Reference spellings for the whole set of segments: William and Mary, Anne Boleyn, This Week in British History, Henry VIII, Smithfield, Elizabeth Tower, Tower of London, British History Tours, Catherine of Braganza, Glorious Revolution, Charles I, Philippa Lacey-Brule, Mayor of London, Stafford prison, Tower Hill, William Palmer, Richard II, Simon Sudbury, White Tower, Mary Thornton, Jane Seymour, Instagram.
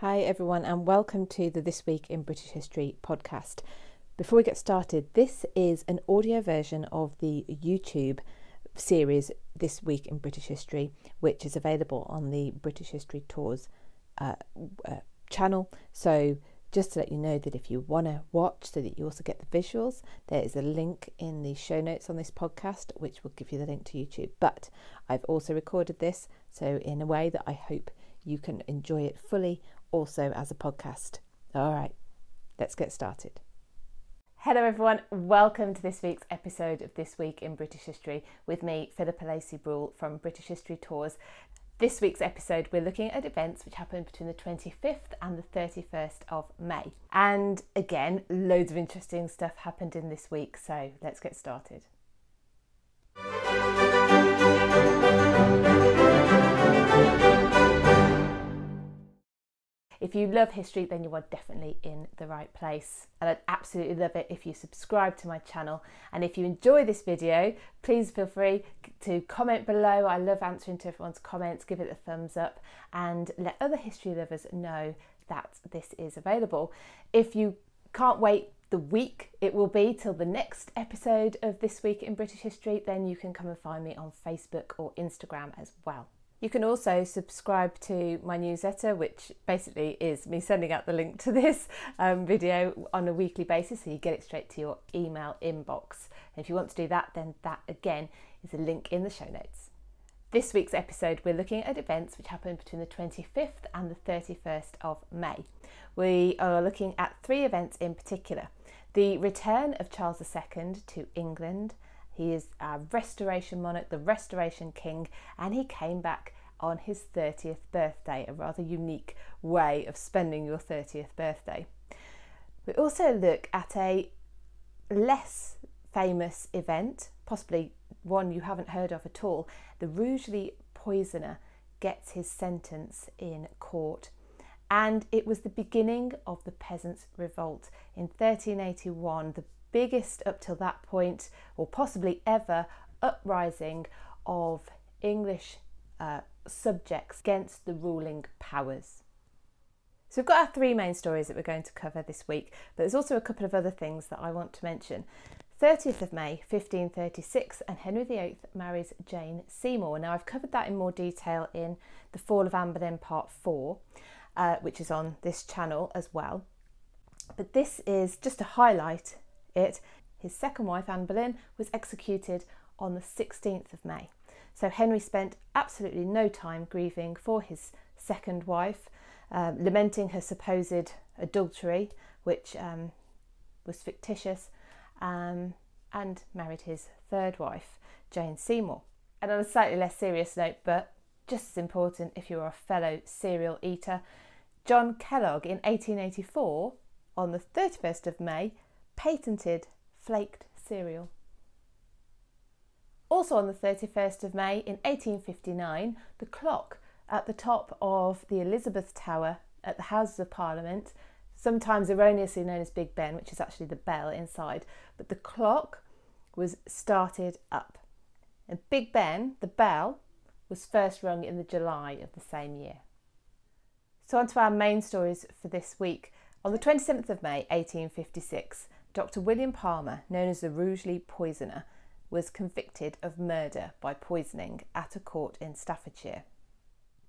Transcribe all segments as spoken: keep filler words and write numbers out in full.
Hi everyone and welcome to the This Week in British History podcast. Before we get started, this is an audio version of the YouTube series This Week in British History, which is available on the British History Tours uh, uh, channel. So just to let you know that if you want to watch so that you also get the visuals, there is a link in the show notes on this podcast which will give you the link to YouTube. But I've also recorded this, so in a way that I hope you can enjoy it fully also as a podcast. All right, let's get started. Hello everyone, welcome to this week's episode of This Week in British History with me, Philippa Lacey-Brule from British History Tours. This week's episode we're looking at events which happened between the twenty-fifth and the thirty-first of May. And again, loads of interesting stuff happened in this week, so let's get started. If you love history, then you are definitely in the right place. And I'd absolutely love it if you subscribe to my channel. And if you enjoy this video, please feel free to comment below. I love answering to everyone's comments. Give it a thumbs up and let other history lovers know that this is available. If you can't wait the week it will be till the next episode of This Week in British History, then you can come and find me on Facebook or Instagram as well. You can also subscribe to my newsletter, which basically is me sending out the link to this um, video on a weekly basis, so you get it straight to your email inbox. And if you want to do that, then that again is a link in the show notes. This week's episode we're looking at events which happened between the twenty-fifth and the thirty-first of May. We are looking at three events in particular: the return of Charles the Second to England. He is a restoration monarch, the restoration king, and he came back on his thirtieth birthday, a rather unique way of spending your thirtieth birthday. We also look at a less famous event, possibly one you haven't heard of at all. The Rugeley Poisoner gets his sentence in court, and it was the beginning of the Peasants' Revolt in thirteen eighty-one, the biggest up till that point, or possibly ever, uprising of English uh, subjects against the ruling powers. So we've got our three main stories that we're going to cover this week, but there's also a couple of other things that I want to mention. thirtieth of May, fifteen thirty-six, and Henry the Eighth marries Jane Seymour. Now I've covered that in more detail in The Fall of Anne Boleyn Part four, uh, which is on this channel as well. But this is just a highlight. It. His second wife, Anne Boleyn, was executed on the sixteenth of May. So Henry spent absolutely no time grieving for his second wife, uh, lamenting her supposed adultery, which um, was fictitious, um, and married his third wife, Jane Seymour. And on a slightly less serious note, but just as important if you are a fellow serial eater, John Kellogg in eighteen eighty-four, on the thirty-first of May, patented flaked cereal. Also on the thirty-first of May in eighteen fifty-nine, the clock at the top of the Elizabeth Tower at the Houses of Parliament, sometimes erroneously known as Big Ben, which is actually the bell inside, but the clock was started up. And Big Ben, the bell, was first rung in the July of the same year. So on to our main stories for this week. On the twenty-seventh of May eighteen fifty-six, Doctor William Palmer, known as the Rugeley Poisoner, was convicted of murder by poisoning at a court in Staffordshire.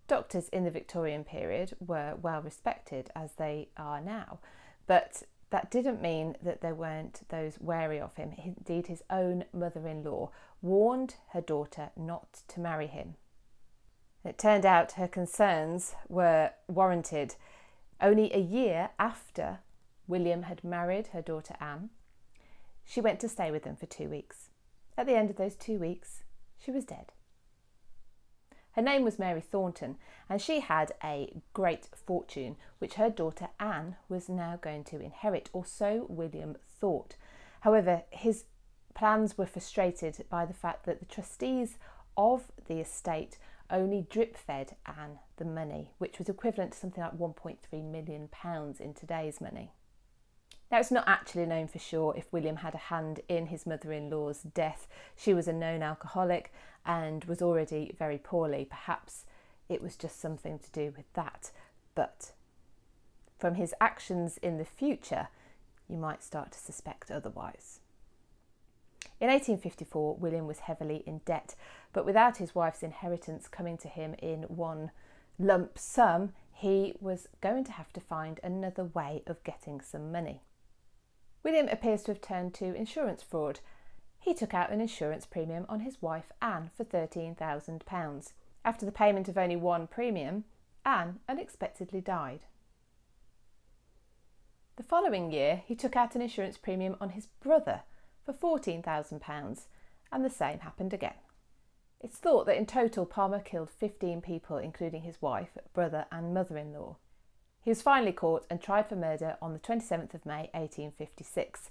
Doctors in the Victorian period were well respected, as they are now, but that didn't mean that there weren't those wary of him. Indeed, his own mother-in-law warned her daughter not to marry him. It turned out her concerns were warranted. Only a year after William had married her daughter Anne, she went to stay with them for two weeks. At the end of those two weeks, she was dead. Her name was Mary Thornton, and she had a great fortune, which her daughter Anne was now going to inherit, or so William thought. However, his plans were frustrated by the fact that the trustees of the estate only drip-fed Anne the money, which was equivalent to something like one point three million pounds in today's money. Now, it's not actually known for sure if William had a hand in his mother-in-law's death. She was a known alcoholic and was already very poorly. Perhaps it was just something to do with that. But from his actions in the future, you might start to suspect otherwise. In eighteen fifty-four, William was heavily in debt, but without his wife's inheritance coming to him in one lump sum, he was going to have to find another way of getting some money. William appears to have turned to insurance fraud. He took out an insurance premium on his wife Anne for thirteen thousand pounds. After the payment of only one premium, Anne unexpectedly died. The following year, he took out an insurance premium on his brother for fourteen thousand pounds, and the same happened again. It's thought that in total Palmer killed fifteen people, including his wife, brother and mother-in-law. He was finally caught and tried for murder on the twenty-seventh of May eighteen fifty-six.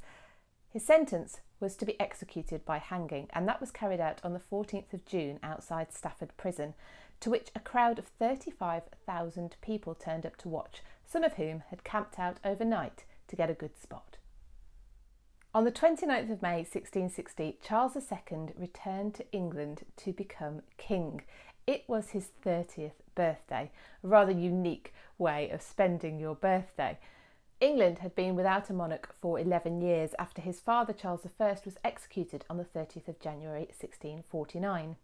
His sentence was to be executed by hanging, and that was carried out on the fourteenth of June outside Stafford prison, to which a crowd of thirty-five thousand people turned up to watch, some of whom had camped out overnight to get a good spot. On the twenty-ninth of May sixteen sixty, Charles the Second returned to England to become king. It was his thirtieth birthday, a rather unique way of spending your birthday. England had been without a monarch for eleven years after his father Charles the First was executed on the thirtieth of January sixteen forty-nine.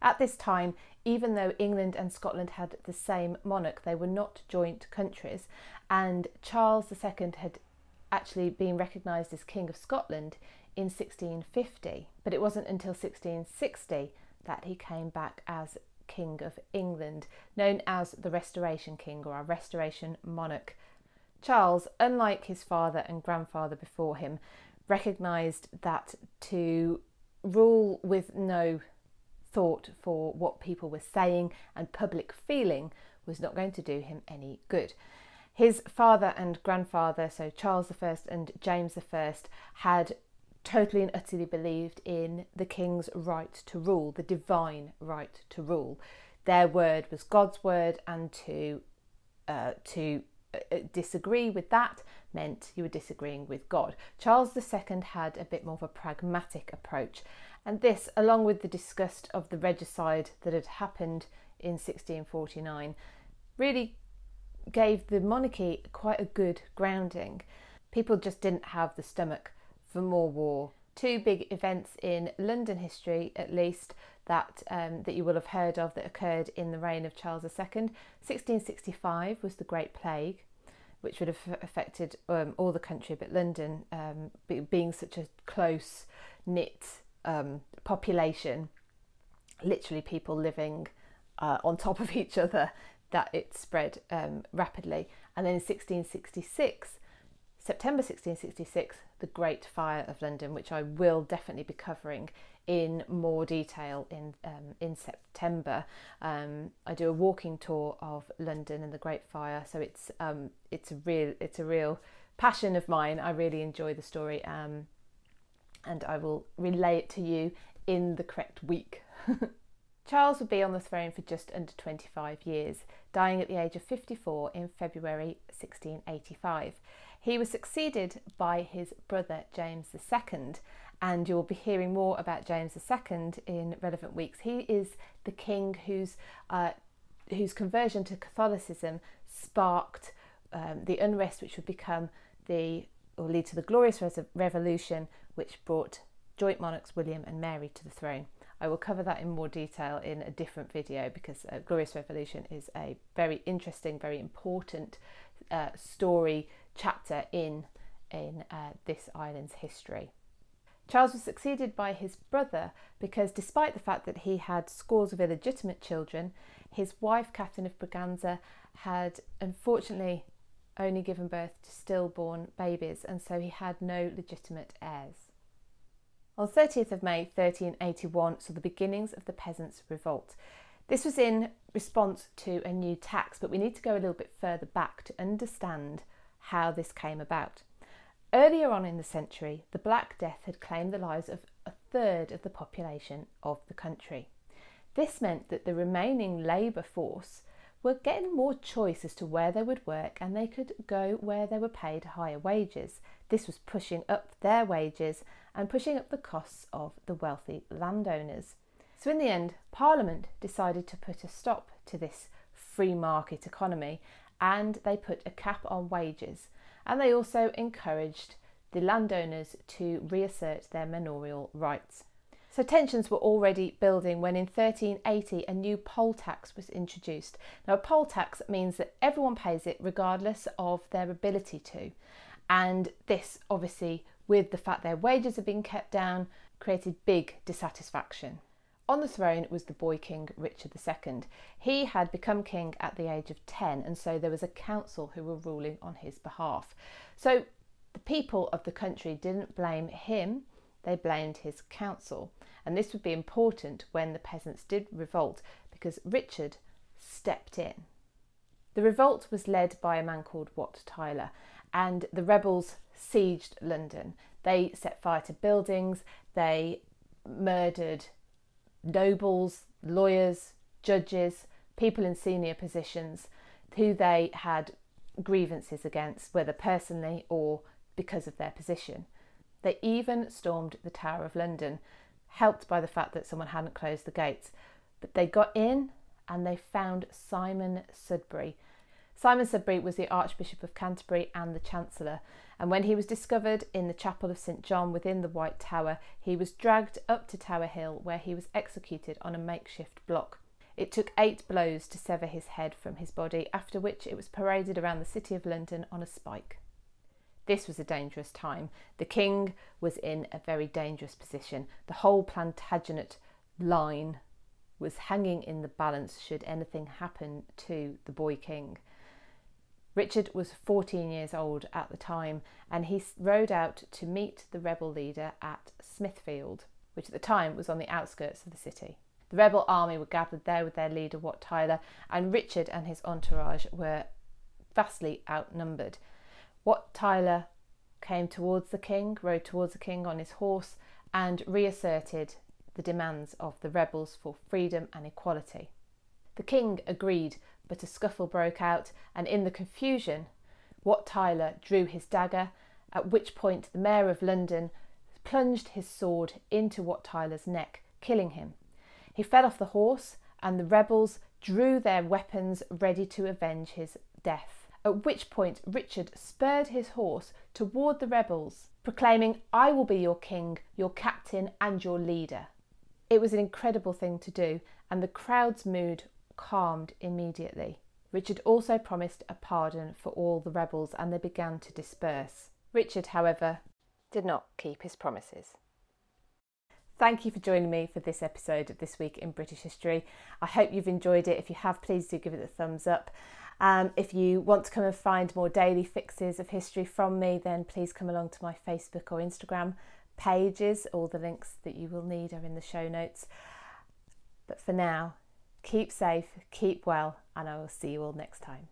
At this time, even though England and Scotland had the same monarch, they were not joint countries, and Charles the Second had actually been recognised as King of Scotland in sixteen fifty, but it wasn't until sixteen sixty that he came back as King of England, known as the Restoration King or our Restoration Monarch. Charles, unlike his father and grandfather before him, recognised that to rule with no thought for what people were saying and public feeling was not going to do him any good. His father and grandfather, so Charles the First and James the First, had totally and utterly believed in the king's right to rule, the divine right to rule. Their word was God's word, and to uh, to uh, disagree with that meant you were disagreeing with God. Charles the Second had a bit more of a pragmatic approach, and this, along with the disgust of the regicide that had happened in sixteen forty-nine, really gave the monarchy quite a good grounding. People just didn't have the stomach for more war. Two big events in London history, at least, that um, that you will have heard of that occurred in the reign of Charles the Second. sixteen sixty-five was the Great Plague, which would have affected um, all the country but London, um, being such a close-knit um, population, literally people living uh, on top of each other, that it spread um, rapidly. And then in sixteen sixty-six, September sixteen sixty-six, the Great Fire of London, which I will definitely be covering in more detail in um, in September. Um, I do a walking tour of London and the Great Fire, so it's um, it's a real it's a real passion of mine. I really enjoy the story, um, and I will relay it to you in the correct week. Charles would be on the throne for just under twenty-five years, dying at the age of fifty-four in February sixteen eighty-five. He was succeeded by his brother James the Second, and you'll be hearing more about James the Second in relevant weeks. He is the king whose, uh, whose conversion to Catholicism sparked um, the unrest which would become the, or lead to the Glorious Revolution, which brought joint monarchs William and Mary to the throne. I will cover that in more detail in a different video because uh, Glorious Revolution is a very interesting, very important uh, story chapter in, in uh, this island's history. Charles was succeeded by his brother because despite the fact that he had scores of illegitimate children, his wife Catherine of Braganza had unfortunately only given birth to stillborn babies, and so he had no legitimate heirs. On thirtieth of May thirteen eighty-one saw the beginnings of the Peasants' Revolt. This was in response to a new tax, but we need to go a little bit further back to understand how this came about. Earlier on in the century, the Black Death had claimed the lives of a third of the population of the country. This meant that the remaining labour force were getting more choice as to where they would work, and they could go where they were paid higher wages. This was pushing up their wages and pushing up the costs of the wealthy landowners. So in the end, Parliament decided to put a stop to this free market economy and they put a cap on wages, and they also encouraged the landowners to reassert their manorial rights. So tensions were already building when in thirteen eighty a new poll tax was introduced. Now a poll tax means that everyone pays it regardless of their ability to, and this obviously, with the fact their wages had been kept down, created big dissatisfaction. On the throne was the boy king, Richard the Second. He had become king at the age of ten, and so there was a council who were ruling on his behalf. So the people of the country didn't blame him, they blamed his council. And this would be important when the peasants did revolt, because Richard stepped in. The revolt was led by a man called Wat Tyler, and the rebels sieged London. They set fire to buildings, they murdered nobles, lawyers, judges, people in senior positions who they had grievances against, whether personally or because of their position. They even stormed the Tower of London, helped by the fact that someone hadn't closed the gates. But they got in and they found Simon Sudbury. Simon Sudbury was the Archbishop of Canterbury and the Chancellor, and when he was discovered in the chapel of Saint John within the White Tower, he was dragged up to Tower Hill, where he was executed on a makeshift block. It took eight blows to sever his head from his body, after which it was paraded around the city of London on a spike. This was a dangerous time. The king was in a very dangerous position. The whole Plantagenet line was hanging in the balance should anything happen to the boy king. Richard was fourteen years old at the time, and he rode out to meet the rebel leader at Smithfield, which at the time was on the outskirts of the city. The rebel army were gathered there with their leader Wat Tyler, and Richard and his entourage were vastly outnumbered. Wat Tyler came towards the king, rode towards the king on his horse, and reasserted the demands of the rebels for freedom and equality. The king agreed, but a scuffle broke out, and in the confusion, Wat Tyler drew his dagger, at which point the Mayor of London plunged his sword into Wat Tyler's neck, killing him. He fell off the horse, and the rebels drew their weapons ready to avenge his death, at which point Richard spurred his horse toward the rebels, proclaiming, "I will be your king, your captain and your leader." It was an incredible thing to do, and the crowd's mood calmed immediately. Richard also promised a pardon for all the rebels, and they began to disperse. Richard, however, did not keep his promises. Thank you for joining me for this episode of This Week in British History. I hope you've enjoyed it. If you have, please do give it a thumbs up. Um, if you want to come and find more daily fixes of history from me, then please come along to my Facebook or Instagram pages. All the links that you will need are in the show notes. But for now, keep safe, keep well, and I will see you all next time.